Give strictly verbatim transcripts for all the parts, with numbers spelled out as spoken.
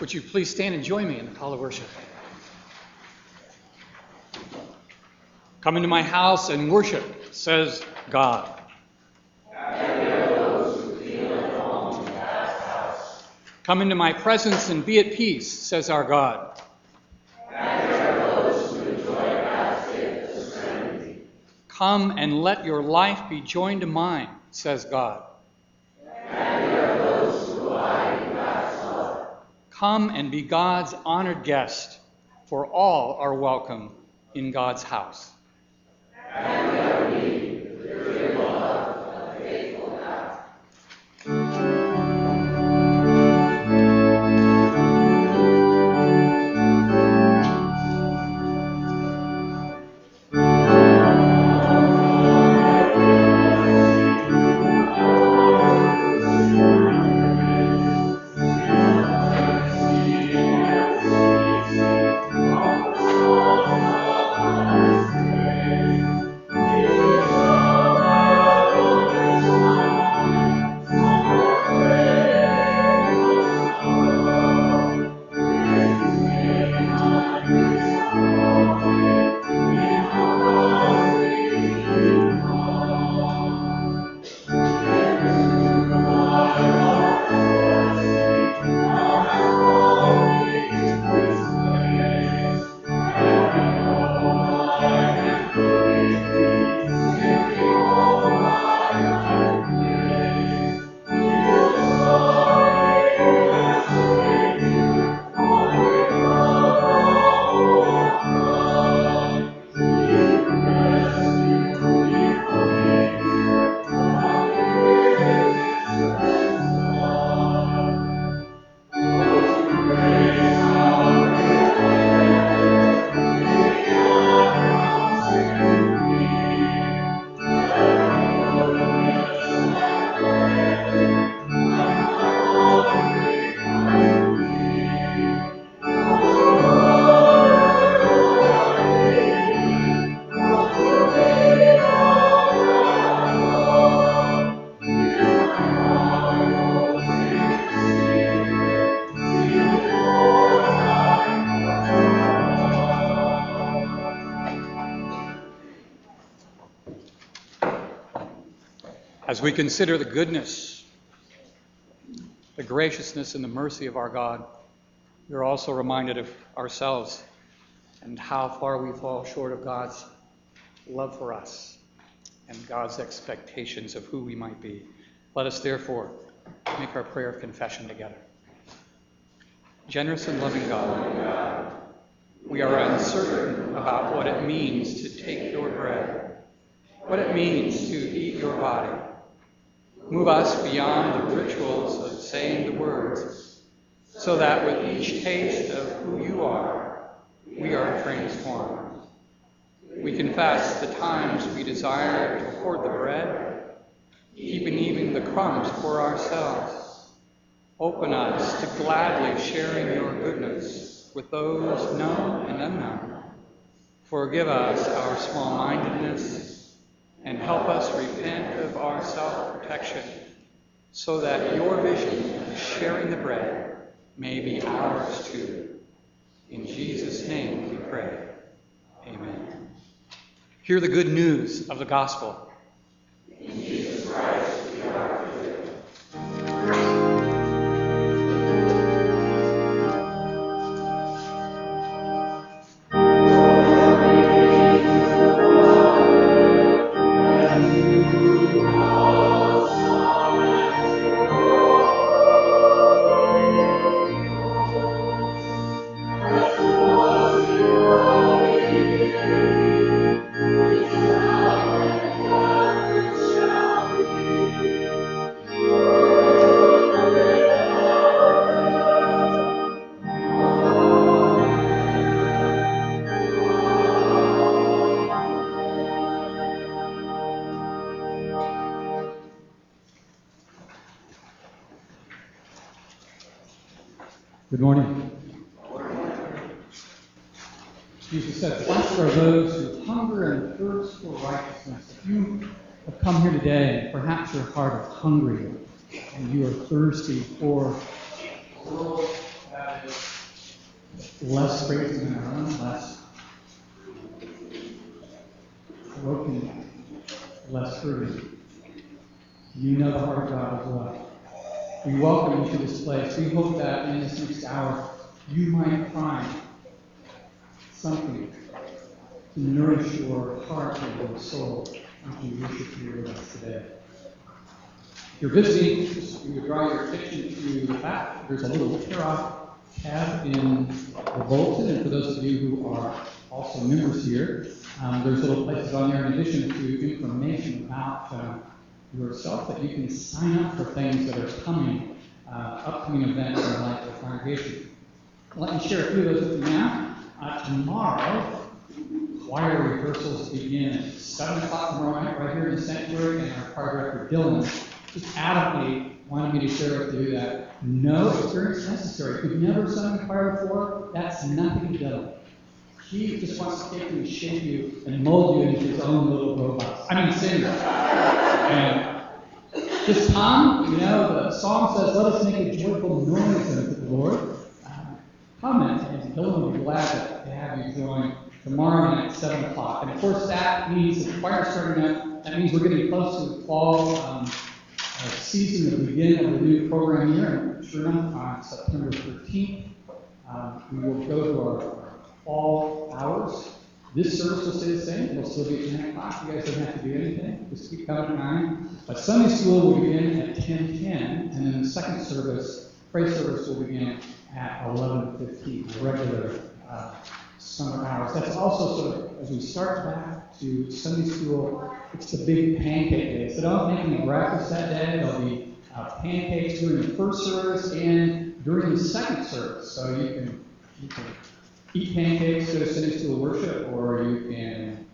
Would you please stand and join me in the call of worship? Come into my house and worship, says God. Come into my presence and be at peace, says our God. Come and let your life be joined to mine, says God. Come and be God's honored guest, for all are welcome in God's house. As we consider the goodness, the graciousness, and the mercy of our God, we are also reminded of ourselves and how far we fall short of God's love for us and God's expectations of who we might be. Let us therefore make our prayer of confession together. Generous and loving God, we are uncertain about what it means to take your bread, what it means to eat your body. Move us beyond the rituals of saying the words, so that with each taste of who you are, we are transformed. We confess the times we desire to hoard the bread, keeping even the crumbs for ourselves. Open us to gladly sharing your goodness with those known and unknown. Forgive us our small-mindedness, and help us repent of our self-protection, so that your vision of sharing the bread may be ours too. In Jesus' name we pray. Amen. Hear the good news of the gospel. In Jesus Christ we are forgiven. Good morning. Jesus said, "Blessed are those who hunger and thirst for righteousness." If you have come here today and perhaps your heart is hungry and you are thirsty for the world that is less space in Maryland, less broken, less fruity. You know the heart of God as well. We welcome you to this place. We hope that in this next hour you might find something to nourish your heart and your soul after you worship here with us today. If you're busy, you would draw your attention to the back. There's a little tear-off tab in the bulletin, and for those of you who are also members here, um, there's little places on there in addition to information about uh, yourself that you can sign up for things that are coming, uh, upcoming events in the life of the congregation. Let me share a few of those with you now. Uh, tomorrow, choir rehearsals begin at seven o'clock tomorrow night right here in the sanctuary, and our choir director, Dylan, just adamantly wanted me to share with you that no experience necessary. If you've never sung choir before, that's nothing to do. He just wants to take you and shape you and mold you into his own little robots. I mean, singers. And this time, you know, the song says, let us make a joyful noise unto the Lord. Uh, comment, and Dylan will be glad to have you join tomorrow night at seven o'clock. And of course, that means the choir starting up. That means we're getting close to the fall um, uh, season, the beginning of the new program year. And sure enough, on September thirteenth, um, we will go to our, our fall hours. This service will stay the same. It will still be at nine o'clock. You guys don't have to do anything. Just keep coming at nine. But Sunday school will begin at ten ten, and then the second service, praise service, will begin at eleven fifteen, regular uh, summer hours. That's also sort of, as we start back to Sunday school, it's the big pancake day. So don't make any breakfast that day. There'll be uh, pancakes during the first service and during the second service. So you can, you can eat pancakes, go to Sunday school worship, or you can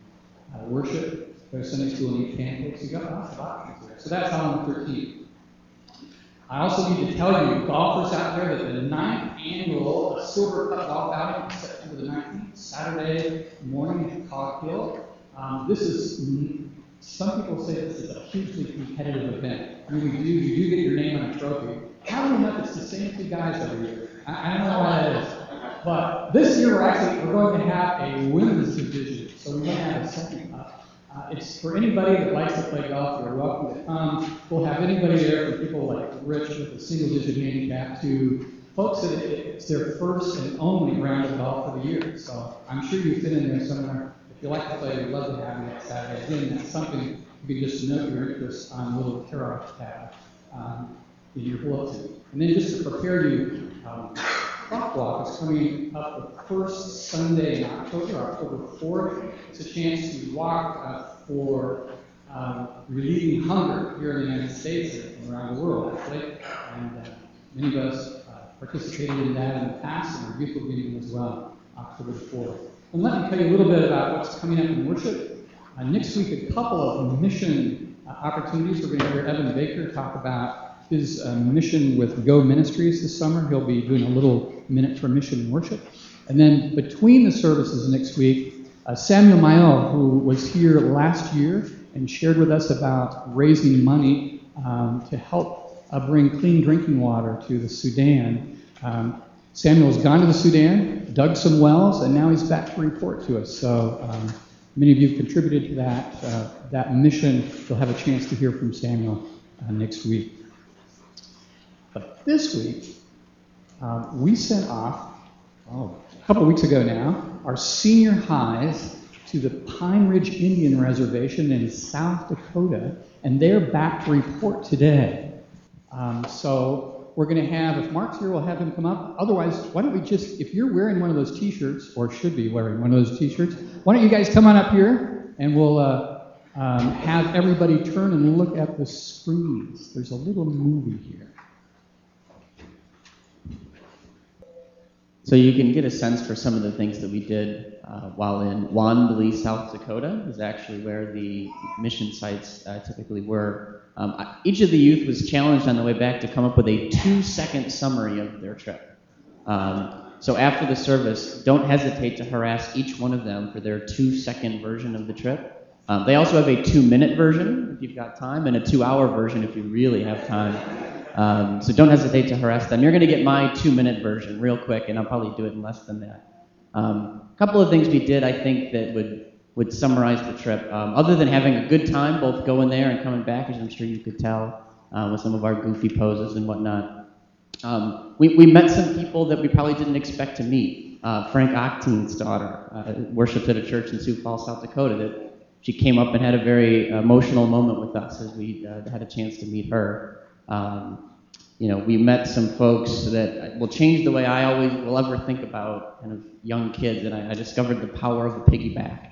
uh, worship, go to Sunday school and eat pancakes. You've got lots of options there. So that's on the thirteenth. I also need to tell you, golfers out there, that the ninth annual Silver Cup Golf Outing is September the nineteenth, Saturday morning at Cog Hill. Um, this is, some people say this is a hugely competitive event. I mean, you, you do get your name on a trophy. How do we know it's the same two guys every year? I, I don't know why that is. But this year, we're actually we're going to have a women's division, so we're going to have a second up. Uh, it's for anybody that likes to play golf. You're welcome to come. We'll have anybody there, from people like Rich with a single-digit handicap to folks that it's their first and only round of golf for the year. So I'm sure you fit in there somewhere. If you like to play, we'd love to have you that Saturday. Again, that's something you can just note your interest on a little tarot tab um, in your bulletin, and then just to prepare you. Um, Crop Block is coming up the first Sunday in October, October fourth. It's a chance to walk uh, for um, relieving hunger here in the United States and around the world, actually. And uh, many of us uh, participated in that in the past, and our youth meeting as well, October fourth. And let me tell you a little bit about what's coming up in worship. Uh, next week, a couple of mission uh, opportunities. We're going to hear Evan Baker talk about his uh, mission with Go Ministries this summer. He'll be doing a little minute for mission and worship. And then between the services next week, uh, Samuel Mayo, who was here last year and shared with us about raising money um, to help uh, bring clean drinking water to the Sudan. Um, Samuel's gone to the Sudan, dug some wells, and now he's back to report to us. So um, many of you have contributed to that, uh, that mission. You'll have a chance to hear from Samuel uh, next week. But this week, Um, we sent off, oh, a couple weeks ago now, our senior highs to the Pine Ridge Indian Reservation in South Dakota, and they're back to report today. Um, so we're going to have, if Mark's here, we'll have him come up. Otherwise, why don't we just, if you're wearing one of those T-shirts, or should be wearing one of those T-shirts, why don't you guys come on up here, and we'll uh, um, have everybody turn and look at the screens. There's a little movie here. So you can get a sense for some of the things that we did uh, while in Wanblee, South Dakota, is actually where the mission sites uh, typically were. Um, each of the youth was challenged on the way back to come up with a two-second summary of their trip. Um, so after the service, don't hesitate to harass each one of them for their two-second version of the trip. Um, they also have a two-minute version if you've got time, and a two-hour version if you really have time. Um, so don't hesitate to harass them. You're going to get my two-minute version real quick, and I'll probably do it in less than that. A um, couple of things we did, I think, that would, would summarize the trip. Um, other than having a good time, both going there and coming back, as I'm sure you could tell uh, with some of our goofy poses and whatnot, um, we, we met some people that we probably didn't expect to meet. Uh, Frank Octine's daughter uh, worshipped at a church in Sioux Falls, South Dakota. That she came up and had a very emotional moment with us as we uh, had a chance to meet her. Um, You know, we met some folks that will change the way I always will ever think about kind of young kids, and I, I discovered the power of a piggyback.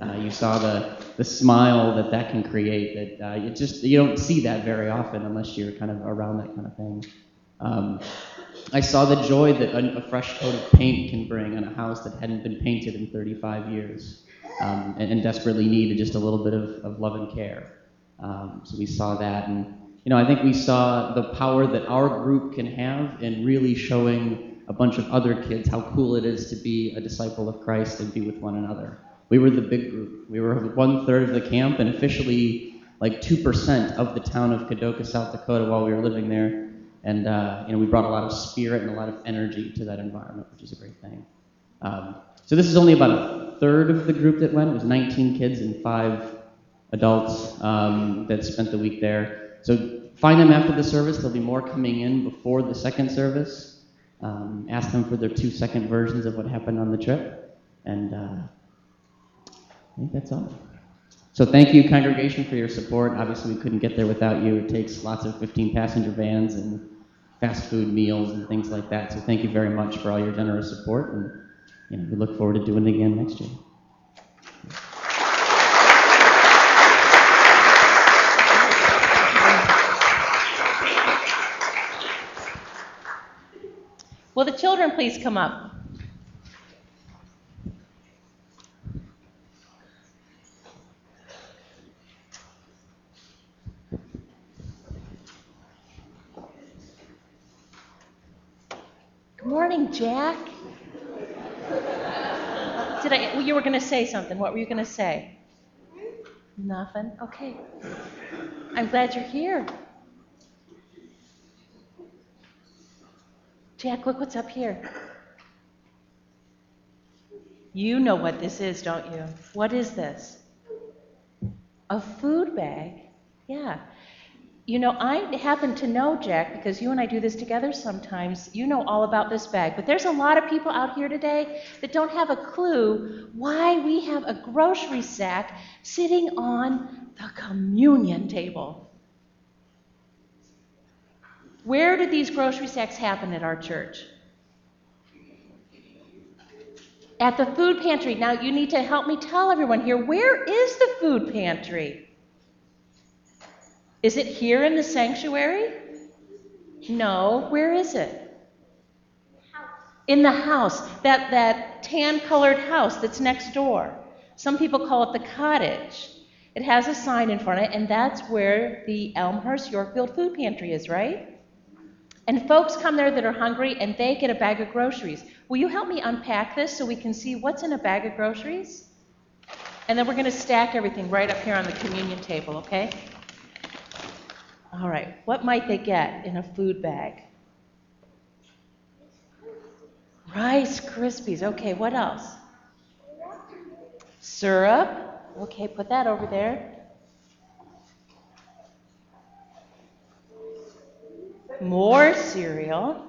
Uh, you saw the the smile that that can create. That uh, you just you don't see that very often unless you're kind of around that kind of thing. Um, I saw the joy that a, a fresh coat of paint can bring on a house that hadn't been painted in thirty-five years, um, and, and desperately needed just a little bit of, of love and care. Um, so we saw that. And you know, I think we saw the power that our group can have in really showing a bunch of other kids how cool it is to be a disciple of Christ and be with one another. We were the big group. We were one third of the camp and officially like two percent of the town of Kadoka, South Dakota while we were living there. And, uh, you know, we brought a lot of spirit and a lot of energy to that environment, which is a great thing. Um, so this is only about a third of the group that went. It was nineteen kids and five adults um, that spent the week there. So find them after the service. There'll be more coming in before the second service. Um, ask them for their two-second versions of what happened on the trip. And uh, I think that's all. So thank you, congregation, for your support. Obviously, we couldn't get there without you. It takes lots of fifteen-passenger vans and fast food meals and things like that. So thank you very much for all your generous support. And you know, we look forward to doing it again next year. Will the children please come up? Good morning, Jack. Did I? Well, you were going to say something. What were you going to say? Nothing? Okay. I'm glad you're here. Jack, look what's up here. You know what this is, don't you? What is this? A food bag? Yeah. You know, I happen to know, Jack, because you and I do this together sometimes, you know all about this bag. But there's a lot of people out here today that don't have a clue why we have a grocery sack sitting on the communion table. Where did these grocery sacks happen at our church? At the food pantry. Now you need to help me tell everyone here, where is the food pantry? Is it here in the sanctuary? No, where is it? House. In the house, that, that tan-colored house that's next door. Some people call it the cottage. It has a sign in front of it, and that's where the Elmhurst Yorkfield food pantry is, right? And folks come there that are hungry, and they get a bag of groceries. Will you help me unpack this so we can see what's in a bag of groceries? And then we're going to stack everything right up here on the communion table, okay? All right, what might they get in a food bag? Rice Krispies. Okay, what else? Syrup. Okay, put that over there. More cereal.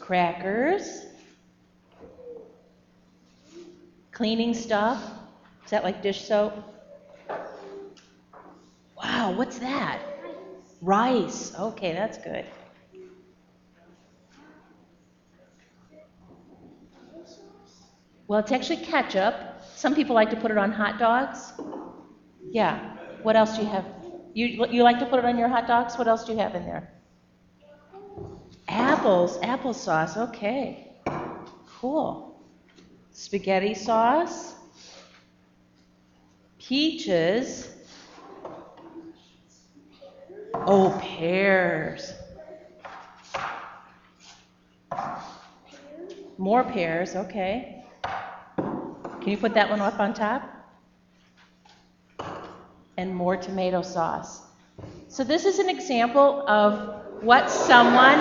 Crackers. Cleaning stuff. Is that like dish soap? Wow, what's that? Rice. Rice. Okay, that's good. Well, it's actually ketchup. Some people like to put it on hot dogs. Yeah. What else do you have? You you like to put it on your hot dogs? What else do you have in there? Apples, applesauce. Okay, cool. Spaghetti sauce, peaches. Oh, pears. More pears. Okay. Can you put that one up on top? and more tomato sauce. So this is an example of what someone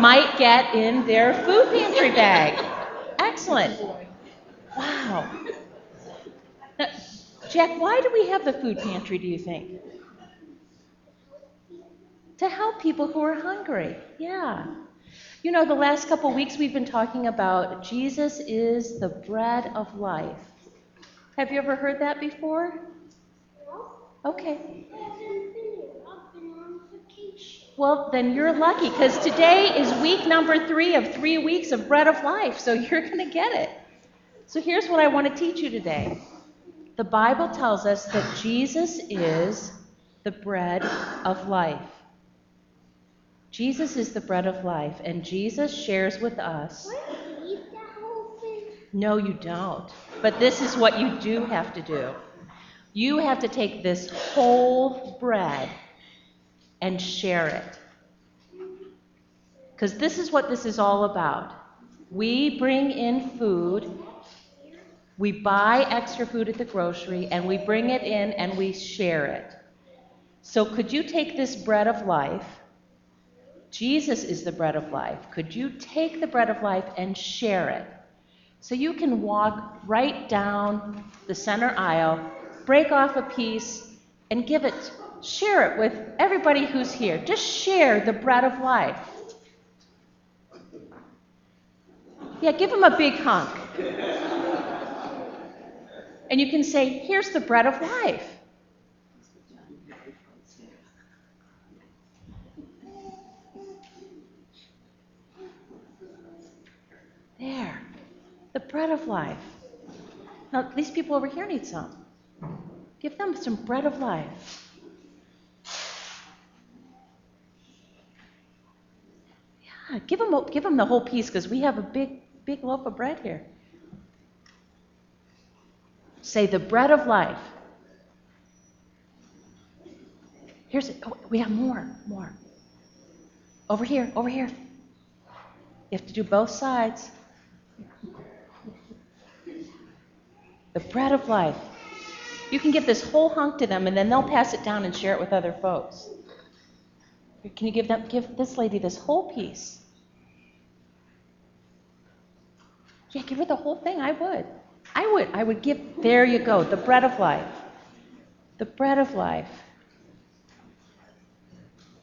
might get in their food pantry bag. Excellent. Wow. Now, Jack, why do we have the food pantry, do you think? To help people who are hungry. Yeah. You know, the last couple weeks we've been talking about Jesus is the bread of life. Have you ever heard that before? No. Okay. Well, then you're lucky, because today is week number three of three weeks of bread of life, so you're going to get it. So here's what I want to teach you today. The Bible tells us that Jesus is the bread of life. Jesus is the bread of life, and Jesus shares with us. Do I eat that whole thing? No, you don't. But this is what you do have to do. You have to take this whole bread and share it. Because this is what this is all about. We bring in food, we buy extra food at the grocery, and we bring it in and we share it. So could you take this bread of life? Jesus is the bread of life. Could you take the bread of life and share it? So you can walk right down the center aisle, break off a piece, and give it, share it with everybody who's here. Just share the bread of life. Yeah, give them a big hunk. And you can say, here's the bread of life. There, the bread of life. Now, these people over here need some. Give them some bread of life. Yeah, give them, give them the whole piece, because we have a big, big loaf of bread here. Say the bread of life. Here's it. Oh, we have more, more. Over here, over here. You have to do both sides. The bread of life. You can give this whole hunk to them, and then they'll pass it down and share it with other folks. Can you give them, give this lady this whole piece? Yeah, give her the whole thing. I would. I would. I would give. There you go. The bread of life. The bread of life.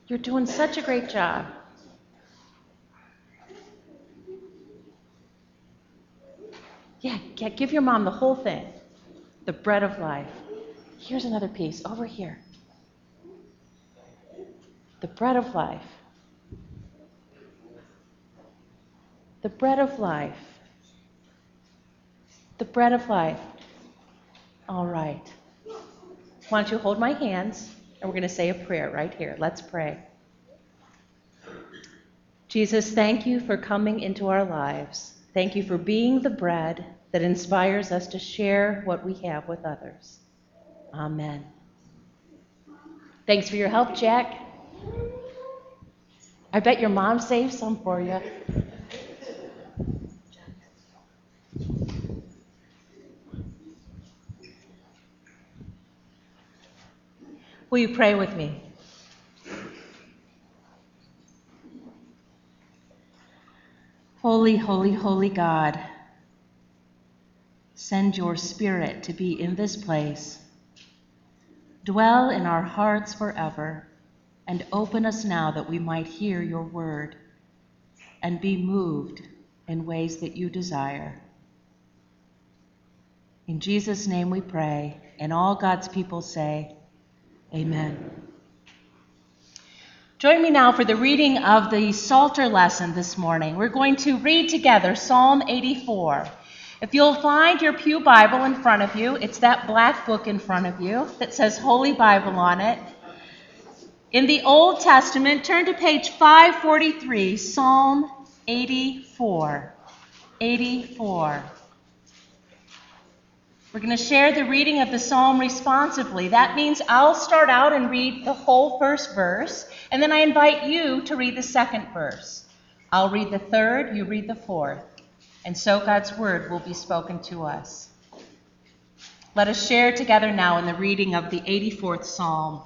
You're doing such a great job. Yeah, yeah, give your mom the whole thing. The bread of life. Here's another piece over here. The bread of life. The bread of life. The bread of life. All right. Why don't you hold my hands, and we're going to say a prayer right here. Let's pray. Jesus, thank you for coming into our lives. Thank you for being the bread that inspires us to share what we have with others. Amen. Thanks for your help, Jack. I bet your mom saved some for you. Will you pray with me? Holy, holy, holy God, send your Spirit to be in this place. Dwell in our hearts forever, and open us now that we might hear your word and be moved in ways that you desire. In Jesus' name we pray, and all God's people say, Amen. Join me now for the reading of the Psalter lesson this morning. We're going to read together Psalm eighty-four. If you'll find your pew Bible in front of you, it's that black book in front of you that says Holy Bible on it. In the Old Testament, turn to page five forty-three, Psalm eighty-four. eighty-four. We're going to share the reading of the psalm responsively. That means I'll start out and read the whole first verse, and then I invite you to read the second verse. I'll read the third, you read the fourth, and so God's word will be spoken to us. Let us share together now in the reading of the eighty-fourth Psalm.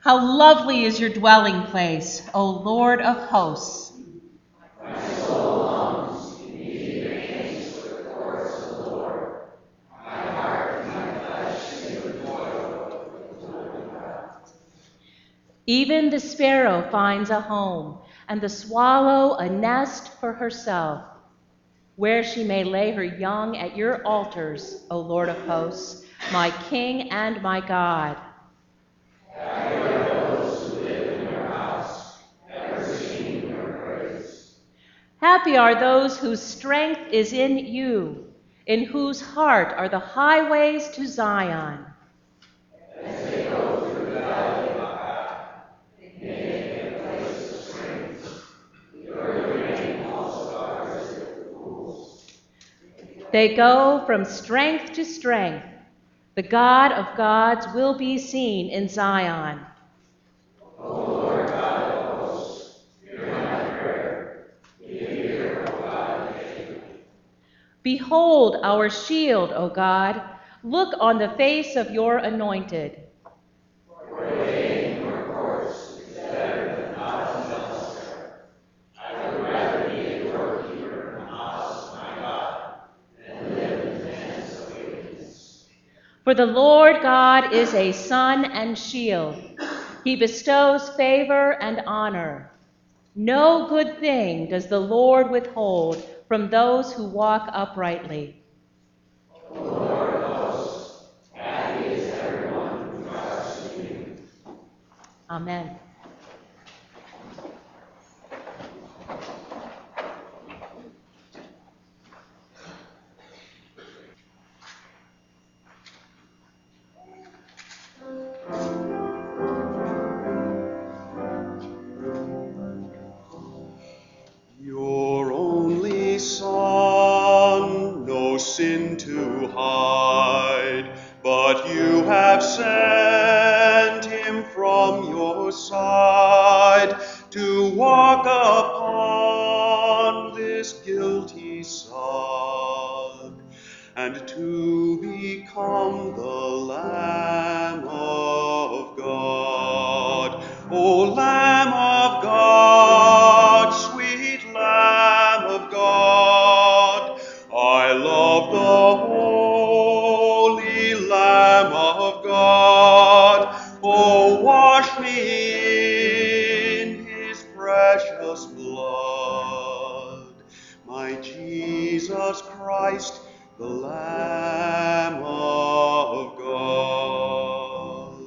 How lovely is your dwelling place, O Lord of hosts. My soul longs to meet your face with the courts of the Lord. My heart and my flesh do rejoice with the Lord God. Even the sparrow finds a home, and the swallow a nest for herself, where she may lay her young at your altars, O Lord of hosts, my King and my God. Happy are those whose strength is in you, in whose heart are the highways to Zion. As they go through the valley of Baca, they make a place of strength. Your name also guards their pools. They go from strength to strength. The God of gods will be seen in Zion. Behold our shield, O God. Look on the face of your anointed. For today in your courts is better than thousand elsewhere. I would rather be a doorkeeper in the house of my God than live in the hands of wickedness. For the Lord God is a sun and shield. He bestows favor and honor. No good thing does the Lord withhold from those who walk uprightly. O Lord of hosts, happy is everyone who trusts in you. Amen. Sin to hide, but you have sent him from your side to walk upon this guilty sod and to become the Lamb of God. O Lamb of God, sweet Lamb of God, I love the holy Lamb of God. Oh, wash me in his precious blood. My Jesus Christ, the Lamb of God.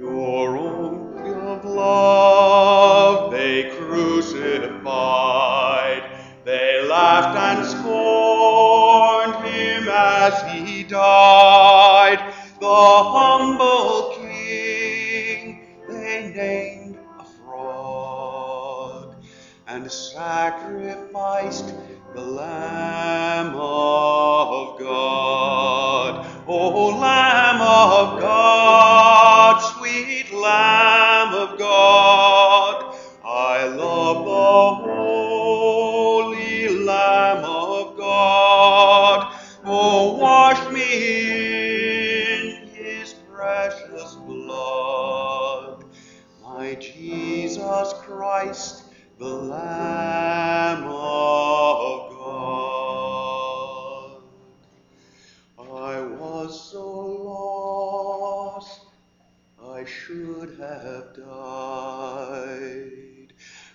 Your own of love they crucified. They laughed and scorned as he died, the humble king they named a fraud, and sacrificed the Lamb of God. O Lamb of God, sweet Lamb of God, I love the holy Lamb of God. Oh, wash me in his precious blood, my Jesus Christ, the Lamb of God. I was so lost, I should have died,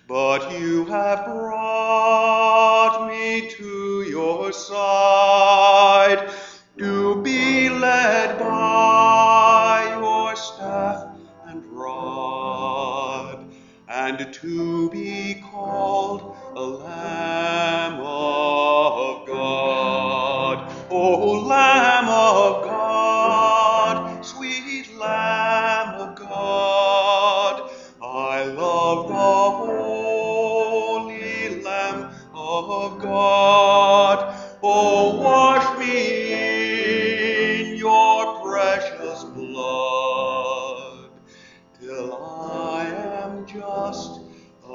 but you have brought me to your side to be led by your staff and rod, and to be called a Lamb of God. O Lamb of God, sweet Lamb of God, I love the holy Lamb of God. Oh, wash me in your precious blood till I am just a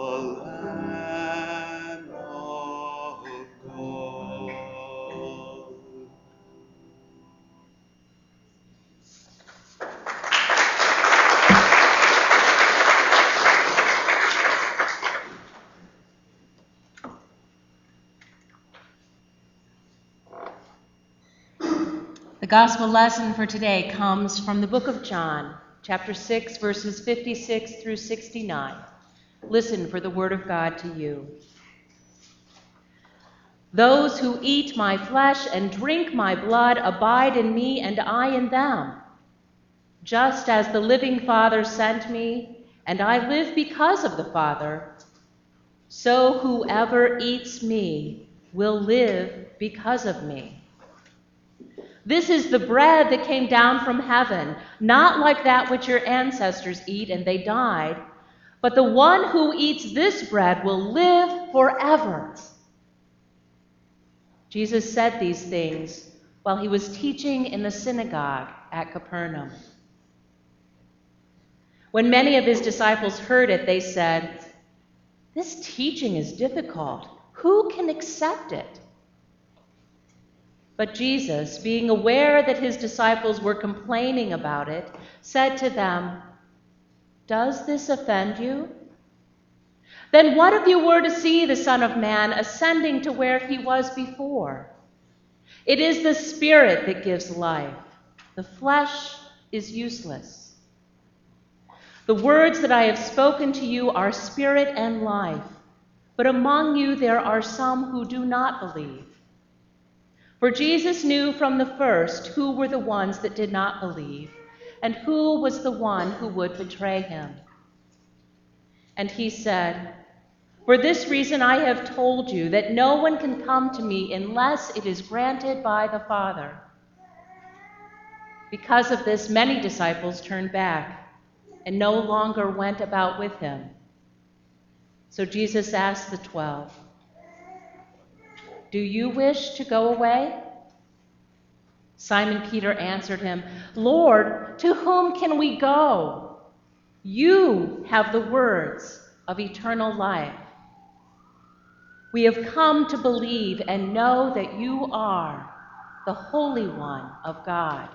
gospel lesson for today comes from the book of John, chapter six, verses fifty-six through sixty-nine. Listen for the word of God to you. Those who eat my flesh and drink my blood abide in me, and I in them. Just as the living Father sent me, and I live because of the Father, so whoever eats me will live because of me. This is the bread that came down from heaven, not like that which your ancestors eat and they died, but the one who eats this bread will live forever. Jesus said these things while he was teaching in the synagogue at Capernaum. When many of his disciples heard it, they said, "This teaching is difficult. Who can accept it?" But Jesus, being aware that his disciples were complaining about it, said to them, "Does this offend you? Then what if you were to see the Son of Man ascending to where he was before? It is the Spirit that gives life. The flesh is useless. The words that I have spoken to you are spirit and life, but among you there are some who do not believe." For Jesus knew from the first who were the ones that did not believe, and who was the one who would betray him. And he said, "For this reason I have told you that no one can come to me unless it is granted by the Father." Because of this, many disciples turned back and no longer went about with him. So Jesus asked the twelve, "Do you wish to go away?" Simon Peter answered him, "Lord, to whom can we go? You have the words of eternal life. We have come to believe and know that you are the Holy One of God."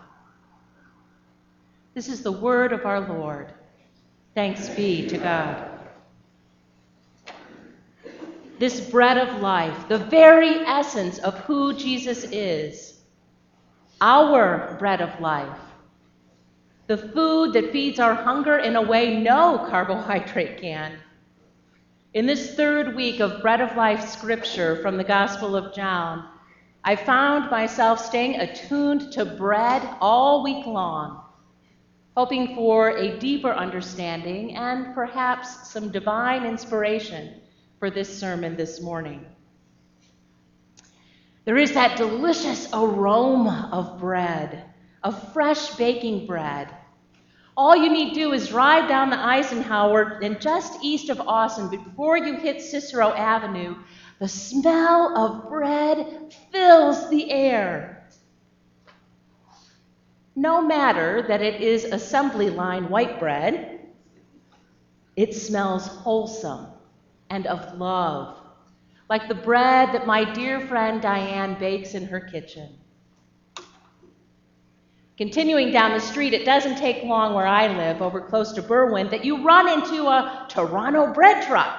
This is the word of our Lord. Thanks be to God. This bread of life, the very essence of who Jesus is, our bread of life, the food that feeds our hunger in a way no carbohydrate can. In this third week of Bread of Life scripture from the Gospel of John, I found myself staying attuned to bread all week long, hoping for a deeper understanding and perhaps some divine inspiration for this sermon this morning. There is that delicious aroma of bread, of fresh baking bread. All you need to do is drive down the Eisenhower and just east of Austin, before you hit Cicero Avenue, the smell of bread fills the air. No matter that it is assembly line white bread, it smells wholesome and of love, like the bread that my dear friend Diane bakes in her kitchen. Continuing down the street, it doesn't take long where I live, over close to Berwyn, that you run into a Toronto bread truck.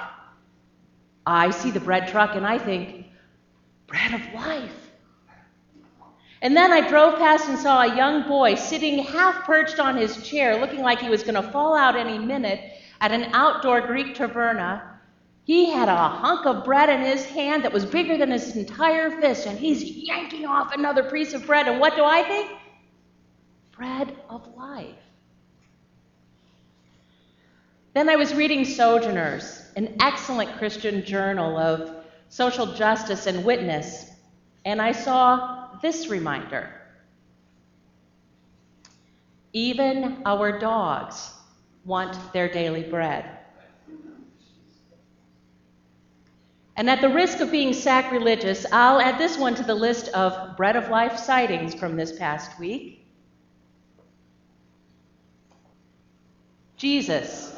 I see the bread truck and I think, bread of life. And then I drove past and saw a young boy sitting half-perched on his chair, looking like he was going to fall out any minute, at an outdoor Greek taverna. He had a hunk of bread in his hand that was bigger than his entire fist, and he's yanking off another piece of bread, and what do I think? Bread of life. Then I was reading Sojourners, an excellent Christian journal of social justice and witness, and I saw this reminder. Even our dogs want their daily bread. And at the risk of being sacrilegious, I'll add this one to the list of Bread of Life sightings from this past week. Jesus,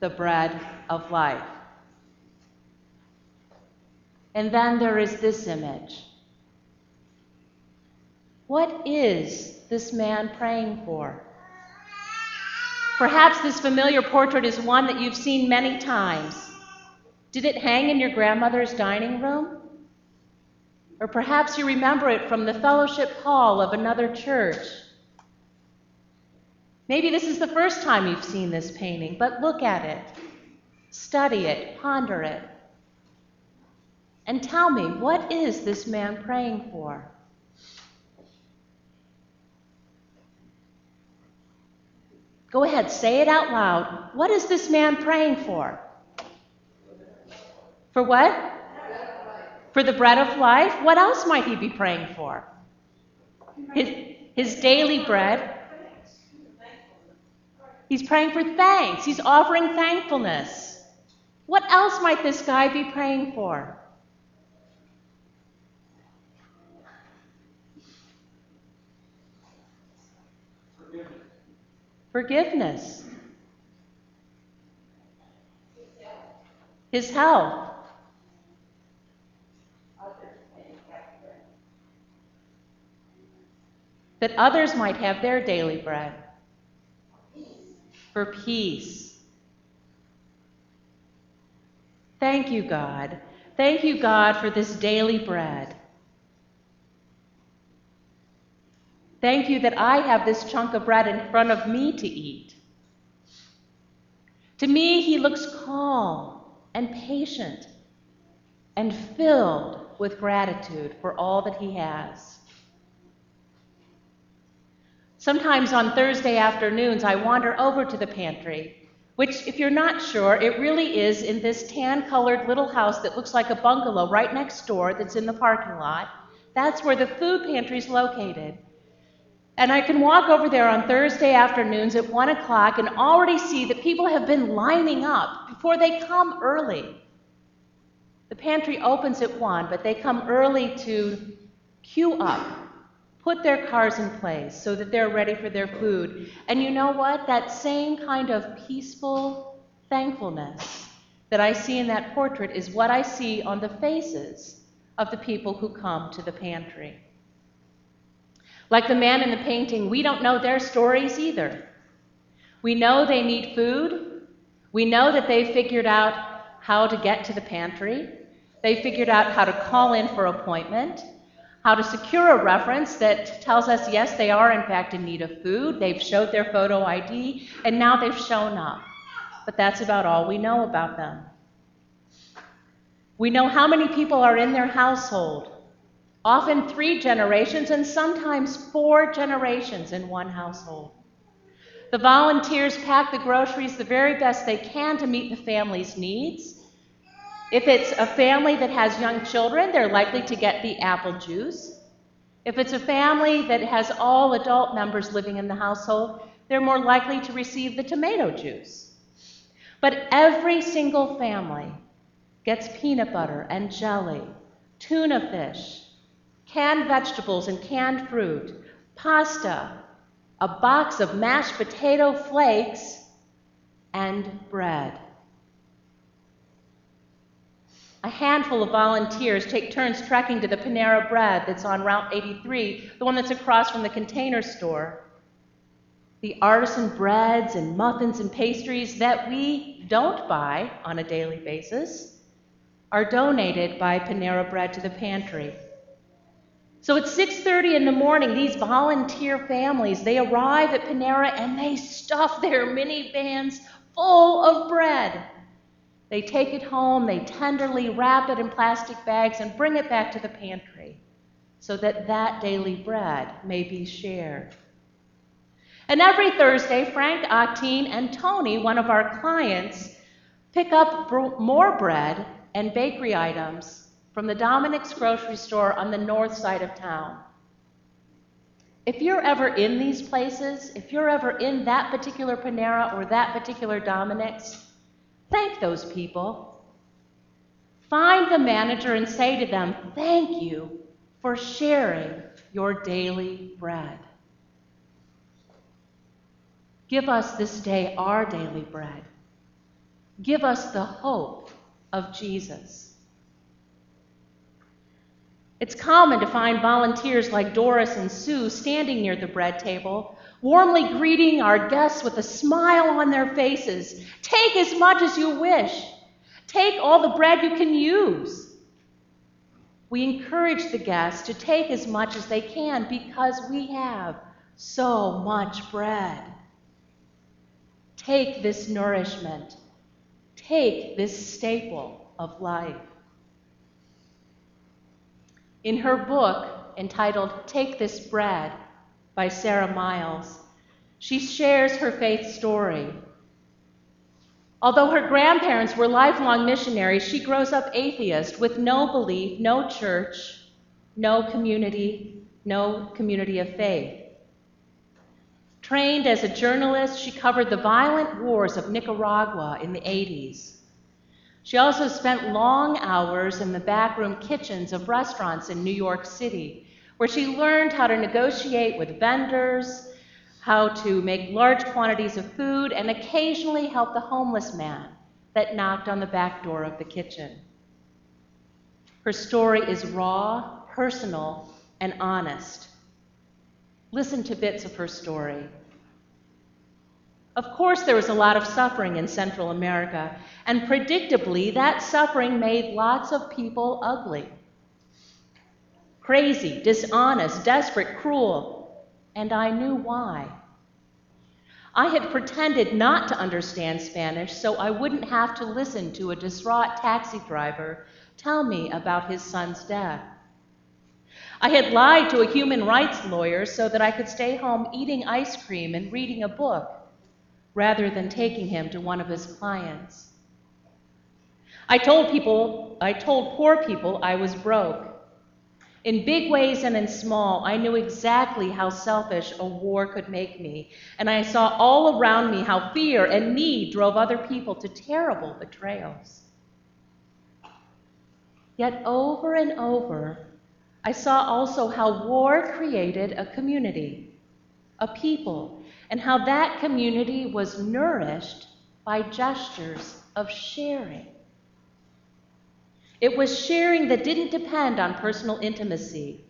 the bread of life. And then there is this image. What is this man praying for? Perhaps this familiar portrait is one that you've seen many times. Did it hang in your grandmother's dining room? Or perhaps you remember it from the fellowship hall of another church. Maybe this is the first time you've seen this painting, but look at it, study it, ponder it, and tell me, what is this man praying for? Go ahead, say it out loud. What is this man praying for? For what? For the bread of life. What else might he be praying for? His, his daily bread. He's praying for thanks. He's offering thankfulness. What else might this guy be praying for? Forgiveness. Forgiveness. His health. That others might have their daily bread. For peace. Thank you, God. Thank you, God, for this daily bread. Thank you that I have this chunk of bread in front of me to eat. To me, he looks calm and patient and filled with gratitude for all that he has. Sometimes on Thursday afternoons, I wander over to the pantry, which, if you're not sure, it really is in this tan-colored little house that looks like a bungalow right next door that's in the parking lot. That's where the food pantry's located. And I can walk over there on Thursday afternoons at one o'clock and already see that people have been lining up before they come early. The pantry opens at one, but they come early to queue up. Put their cars in place so that they're ready for their food. And you know what? That same kind of peaceful thankfulness that I see in that portrait is what I see on the faces of the people who come to the pantry. Like the man in the painting, we don't know their stories either. We know they need food. We know that they figured out how to get to the pantry. They figured out how to call in for appointment. How to secure a reference that tells us, yes, they are in fact in need of food, they've showed their photo I D, and now they've shown up. But that's about all we know about them. We know how many people are in their household, often three generations and sometimes four generations in one household. The volunteers pack the groceries the very best they can to meet the family's needs. If it's a family that has young children, they're likely to get the apple juice. If it's a family that has all adult members living in the household, they're more likely to receive the tomato juice. But every single family gets peanut butter and jelly, tuna fish, canned vegetables and canned fruit, pasta, a box of mashed potato flakes, and bread. A handful of volunteers take turns trekking to the Panera Bread that's on Route eighty-three, the one that's across from the Container Store. The artisan breads and muffins and pastries that we don't buy on a daily basis are donated by Panera Bread to the pantry. So at six thirty in the morning, these volunteer families, they arrive at Panera and they stuff their minivans full of bread. They take it home, they tenderly wrap it in plastic bags and bring it back to the pantry so that that daily bread may be shared. And every Thursday, Frank, Octine, and Tony, one of our clients, pick up br- more bread and bakery items from the Dominick's grocery store on the north side of town. If you're ever in these places, if you're ever in that particular Panera or that particular Dominick's, thank those people. Find the manager and say to them, thank you for sharing your daily bread. Give us this day our daily bread. Give us the hope of Jesus. It's common to find volunteers like Doris and Sue standing near the bread table, warmly greeting our guests with a smile on their faces. Take as much as you wish. Take all the bread you can use. We encourage the guests to take as much as they can because we have so much bread. Take this nourishment. Take this staple of life. In her book entitled Take This Bread by Sarah Miles, she shares her faith story. Although her grandparents were lifelong missionaries, she grows up atheist with no belief, no church, no community, no community of faith. Trained as a journalist, she covered the violent wars of Nicaragua in the eighties. She also spent long hours in the backroom kitchens of restaurants in New York City, where she learned how to negotiate with vendors, how to make large quantities of food, and occasionally help the homeless man that knocked on the back door of the kitchen. Her story is raw, personal, and honest. Listen to bits of her story. Of course, there was a lot of suffering in Central America, and predictably, that suffering made lots of people ugly. Crazy, dishonest, desperate, cruel, and I knew why. I had pretended not to understand Spanish so I wouldn't have to listen to a distraught taxi driver tell me about his son's death. I had lied to a human rights lawyer so that I could stay home eating ice cream and reading a book rather than taking him to one of his clients. I told people, I told poor people I was broke. In big ways and in small, I knew exactly how selfish a war could make me, and I saw all around me how fear and need drove other people to terrible betrayals. Yet over and over, I saw also how war created a community, a people, and how that community was nourished by gestures of sharing. It was sharing that didn't depend on personal intimacy,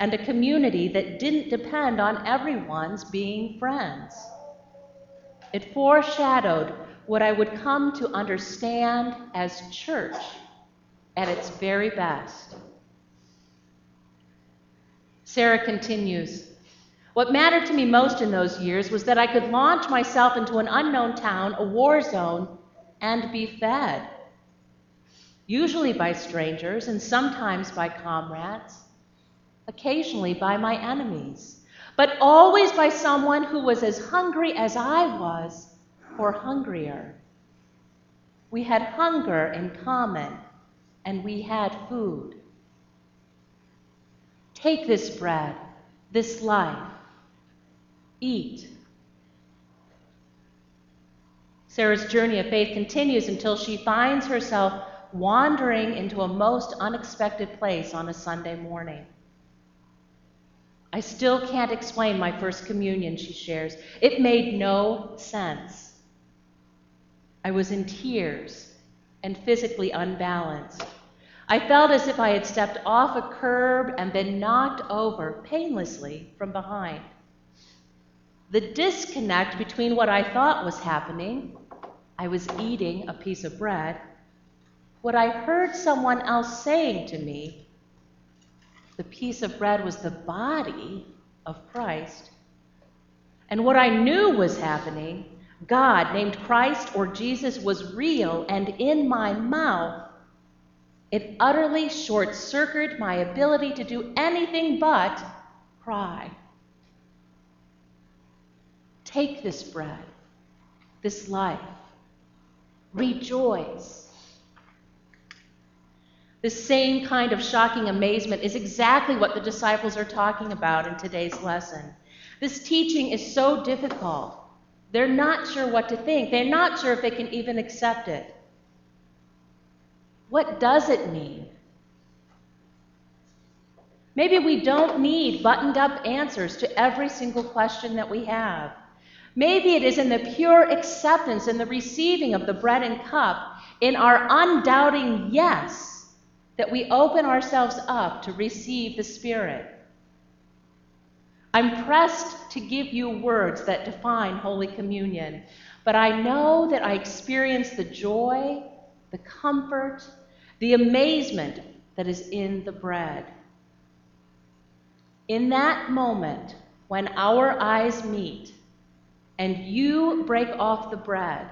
and a community that didn't depend on everyone's being friends. It foreshadowed what I would come to understand as church at its very best. Sarah continues, "What mattered to me most in those years was that I could launch myself into an unknown town, a war zone, and be fed. Usually by strangers and sometimes by comrades, occasionally by my enemies, but always by someone who was as hungry as I was or hungrier. We had hunger in common, and we had food. Take this bread, this life. Eat." Sarah's journey of faith continues until she finds herself wandering into a most unexpected place on a Sunday morning. "I still can't explain my first communion," she shares. "It made no sense. I was in tears and physically unbalanced. I felt as if I had stepped off a curb and been knocked over painlessly from behind. The disconnect between what I thought was happening, I was eating a piece of bread, what I heard someone else saying to me, the piece of bread was the body of Christ, and what I knew was happening, God named Christ or Jesus was real and in my mouth, it utterly short-circuited my ability to do anything but cry. Take this bread, this life. Rejoice." The same kind of shocking amazement is exactly what the disciples are talking about in today's lesson. This teaching is so difficult. They're not sure what to think. They're not sure if they can even accept it. What does it mean? Maybe we don't need buttoned-up answers to every single question that we have. Maybe it is in the pure acceptance and the receiving of the bread and cup, in our undoubting yes, that we open ourselves up to receive the Spirit. I'm pressed to give you words that define Holy Communion, but I know that I experience the joy, the comfort, the amazement, that is in the bread. In that moment, when our eyes meet and you break off the bread,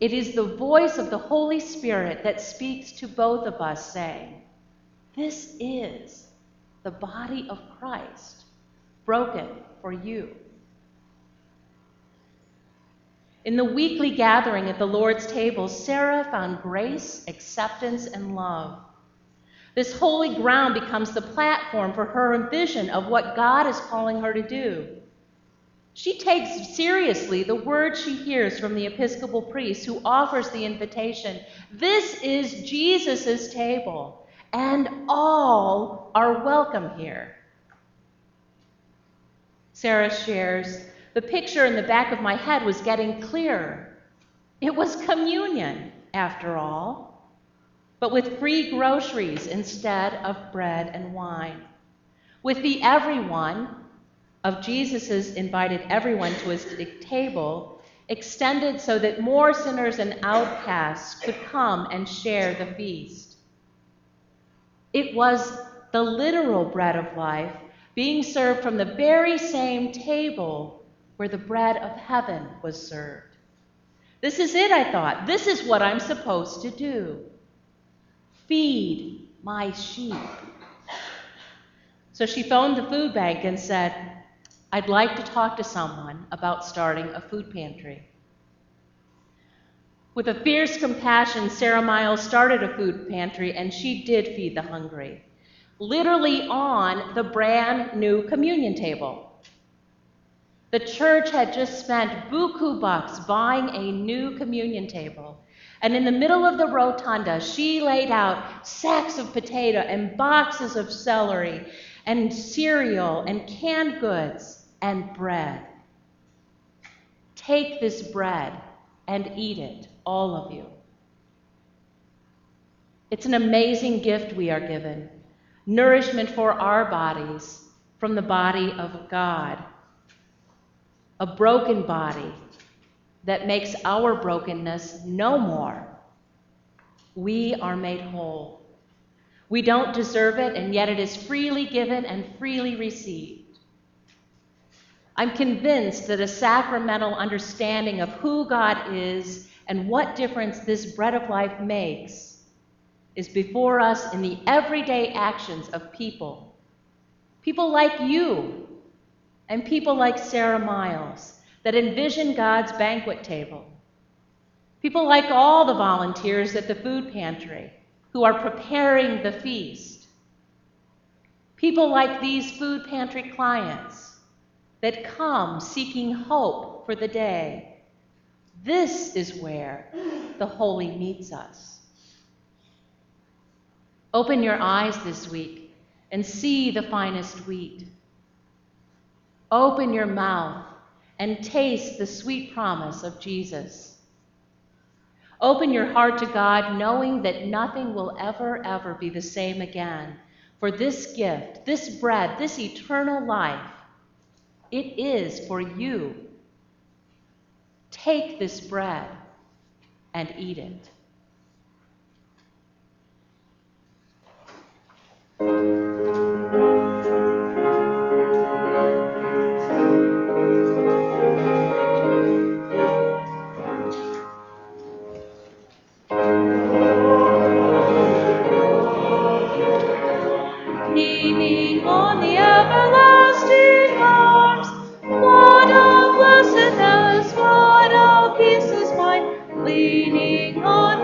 it is the voice of the Holy Spirit that speaks to both of us saying, "This is the body of Christ, broken for you." In the weekly gathering at the Lord's table, Sarah found grace, acceptance, and love. This holy ground becomes the platform for her vision of what God is calling her to do. She takes seriously the word she hears from the Episcopal priest who offers the invitation. This is Jesus' table, and all are welcome here. Sarah shares, "The picture in the back of my head was getting clearer. It was communion, after all, but with free groceries instead of bread and wine. With the everyone of Jesus's invited everyone to his table, extended so that more sinners and outcasts could come and share the feast. It was the literal bread of life being served from the very same table where the bread of heaven was served. This is it, I thought. This is what I'm supposed to do. Feed my sheep." So she phoned the food bank and said, "I'd like to talk to someone about starting a food pantry." With a fierce compassion, Sarah Miles started a food pantry, and she did feed the hungry, literally on the brand new communion table. The church had just spent buku bucks buying a new communion table. And in the middle of the rotunda, she laid out sacks of potato and boxes of celery and cereal and canned goods and bread. "Take this bread and eat it, all of you." It's an amazing gift we are given, nourishment for our bodies from the body of God, a broken body that makes our brokenness no more. We are made whole. We don't deserve it, and yet it is freely given and freely received. I'm convinced that a sacramental understanding of who God is and what difference this bread of life makes is before us in the everyday actions of people. People like you and people like Sarah Miles, that envision God's banquet table. People like all the volunteers at the food pantry who are preparing the feast. People like these food pantry clients that come seeking hope for the day. This is where the holy meets us. Open your eyes this week and see the finest wheat. Open your mouth and taste the sweet promise of Jesus. Open your heart to God, knowing that nothing will ever, ever be the same again. For this gift, this bread, this eternal life, it is for you. Take this bread and eat it. Leaning on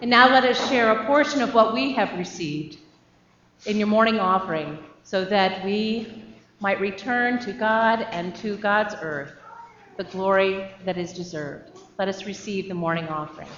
And now let us share a portion of what we have received in your morning offering, so that we might return to God and to God's earth the glory that is deserved. Let us receive the morning offering.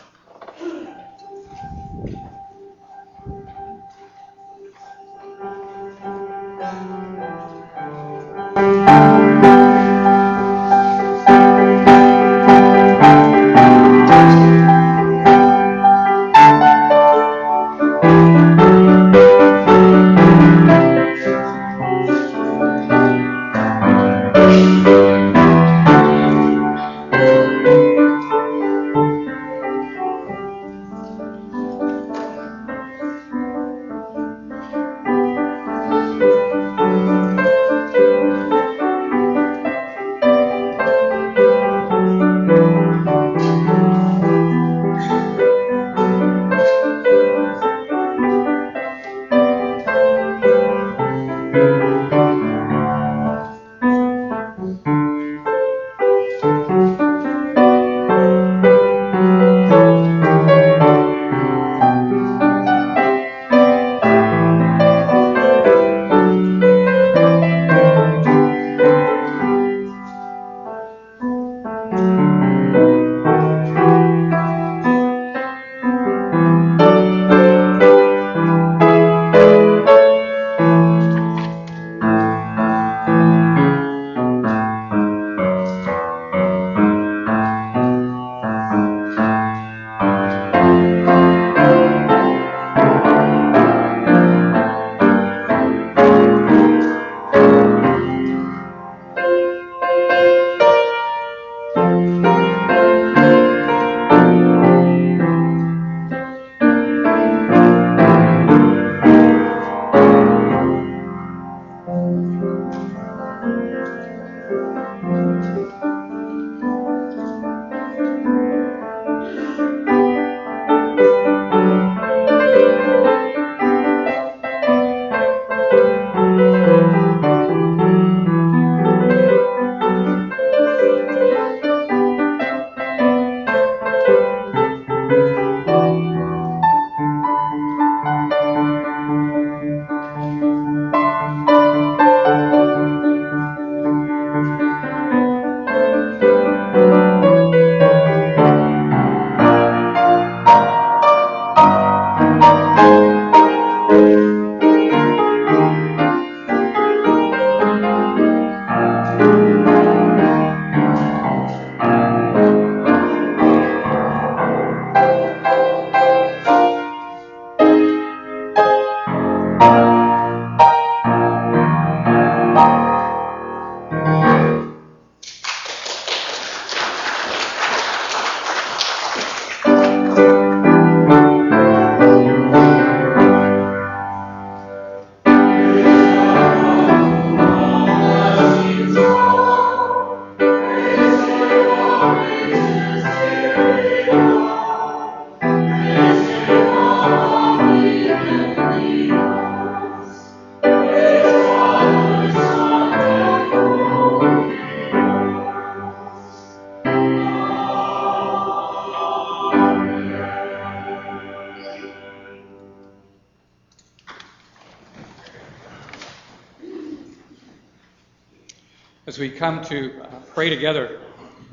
As we come to pray together,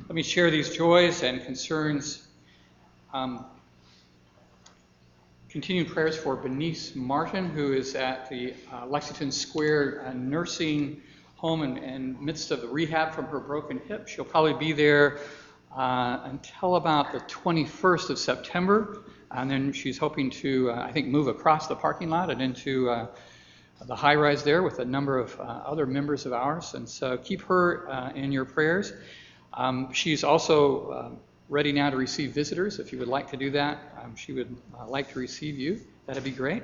let me share these joys and concerns. Um, continued prayers for Benice Martin, who is at the uh, Lexington Square uh, nursing home in, in midst of the rehab from her broken hip. She'll probably be there uh, until about the twenty-first of September, and then she's hoping to, uh, I think, move across the parking lot and into uh, the high-rise there with a number of uh, other members of ours, and so keep her uh, in your prayers. Um, she's also uh, ready now to receive visitors. If you would like to do that, um, she would uh, like to receive you. That'd be great.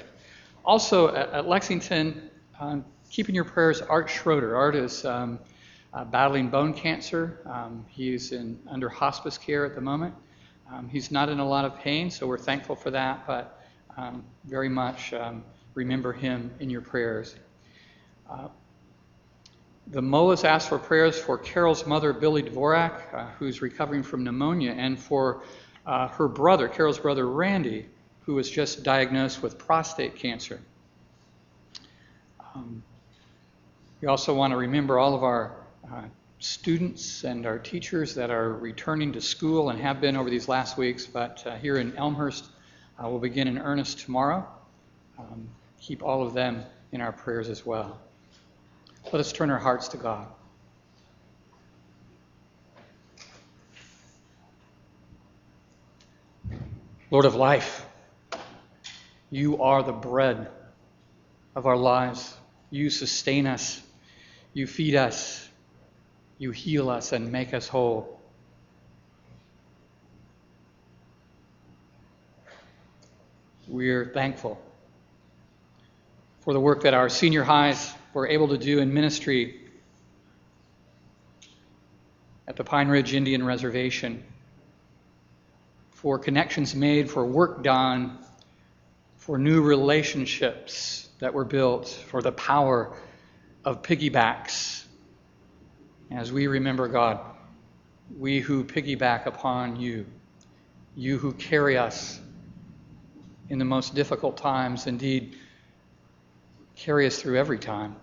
Also at, at Lexington, um, keep in your prayers Art Schroeder. Art is um, uh, battling bone cancer. Um, he's in under hospice care at the moment. Um, he's not in a lot of pain, so we're thankful for that, but um, very much um, remember him in your prayers. Uh, the Molas asked for prayers for Carol's mother, Billy Dvorak, uh, who's recovering from pneumonia, and for uh, her brother, Carol's brother, Randy, who was just diagnosed with prostate cancer. Um, we also want to remember all of our uh, students and our teachers that are returning to school and have been over these last weeks, but uh, here in Elmhurst uh, we'll begin in earnest tomorrow. Um, keep all of them in our prayers as well. Let us turn our hearts to God. Lord of life, you are the bread of our lives. You sustain us, you feed us, you heal us and make us whole. We're thankful for the work that our senior highs were able to do in ministry at the Pine Ridge Indian Reservation, for connections made, for work done, for new relationships that were built, for the power of piggybacks. As we remember, God, we who piggyback upon you, you who carry us in the most difficult times, indeed, carry us through every time.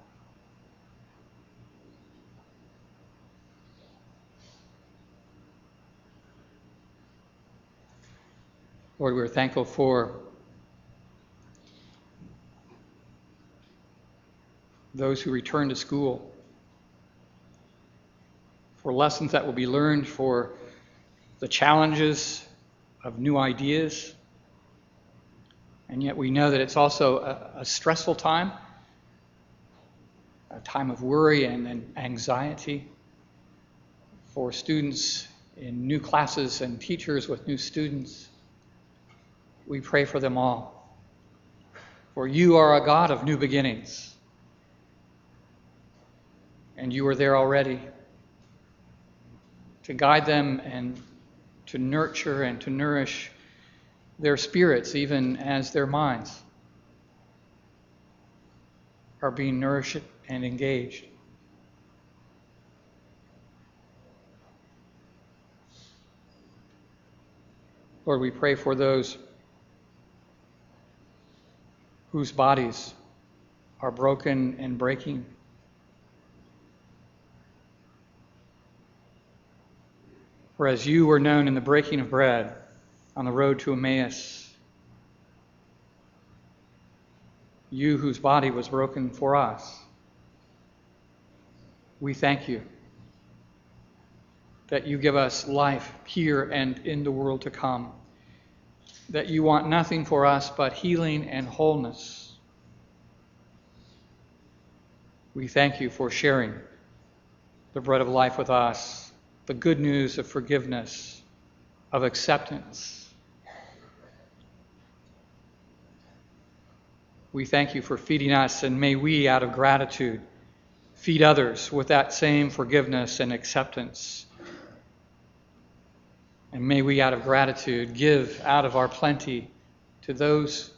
Lord, we're thankful for those who return to school, for lessons that will be learned, for the challenges of new ideas. And yet we know that it's also a, a stressful time, a time of worry and, and anxiety for students in new classes and teachers with new students. We pray for them all, for you are a God of new beginnings, and you are there already to guide them and to nurture and to nourish their spirits, even as their minds are being nourished and engaged. Lord, we pray for those whose bodies are broken and breaking, for as you were known in the breaking of bread on the road to Emmaus, you whose body was broken for us, we thank you that you give us life here and in the world to come, that you want nothing for us but healing and wholeness. We thank you for sharing the bread of life with us, the good news of forgiveness, of acceptance. We thank you for feeding us, and may we, out of gratitude, feed others with that same forgiveness and acceptance. And may we, out of gratitude, give out of our plenty to those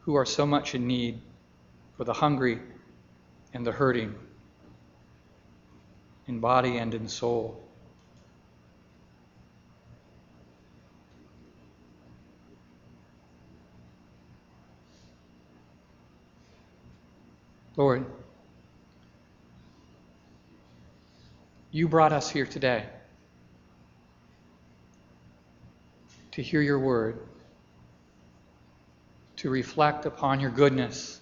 who are so much in need, for the hungry and the hurting, in body and in soul. Lord, you brought us here today to hear your word, to reflect upon your goodness.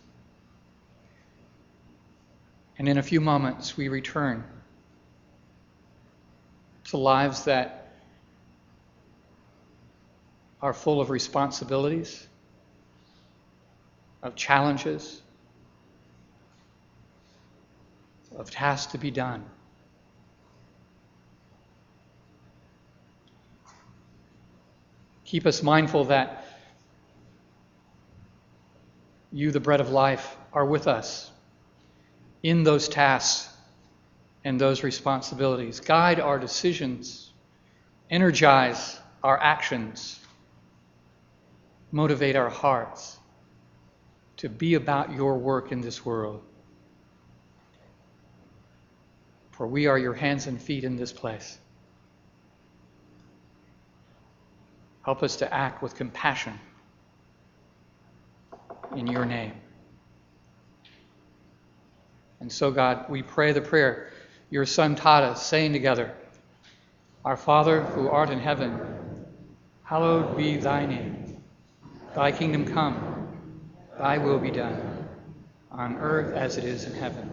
And in a few moments, we return to lives that are full of responsibilities, of challenges, of tasks to be done. Keep us mindful that you, the bread of life, are with us in those tasks and those responsibilities. Guide our decisions, energize our actions, motivate our hearts to be about your work in this world. For we are your hands and feet in this place. Help us to act with compassion in your name. And so, God, we pray the prayer your Son taught us, saying together, Our Father, who art in heaven, hallowed be thy name. Thy kingdom come, thy will be done, on earth as it is in heaven.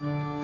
Amen.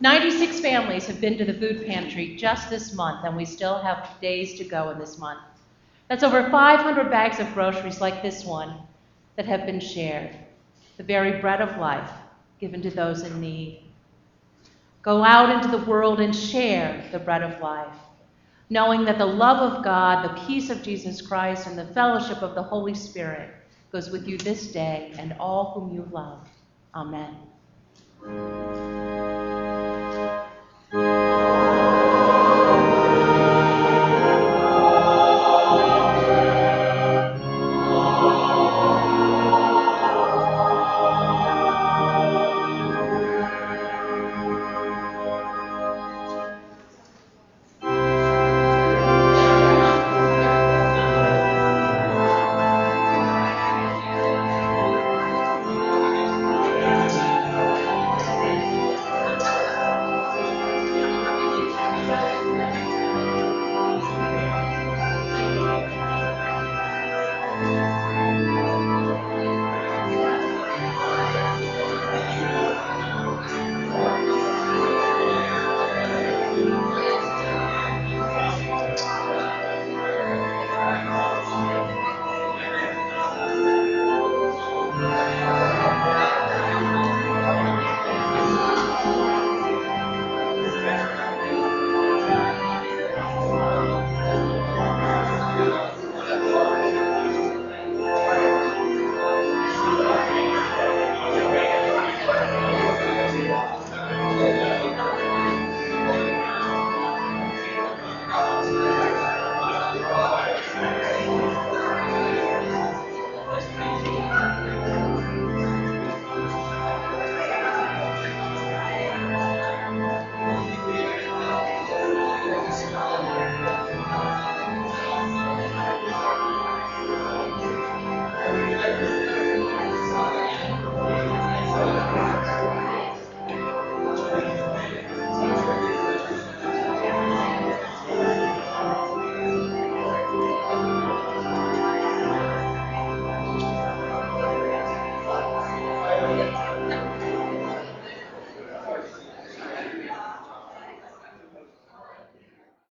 ninety-six families have been to the food pantry just this month, and we still have days to go in this month. That's over five hundred bags of groceries like this one that have been shared, the very bread of life given to those in need. Go out into the world and share the bread of life, knowing that the love of God, the peace of Jesus Christ, and the fellowship of the Holy Spirit goes with you this day and all whom you love. Amen. Thank you.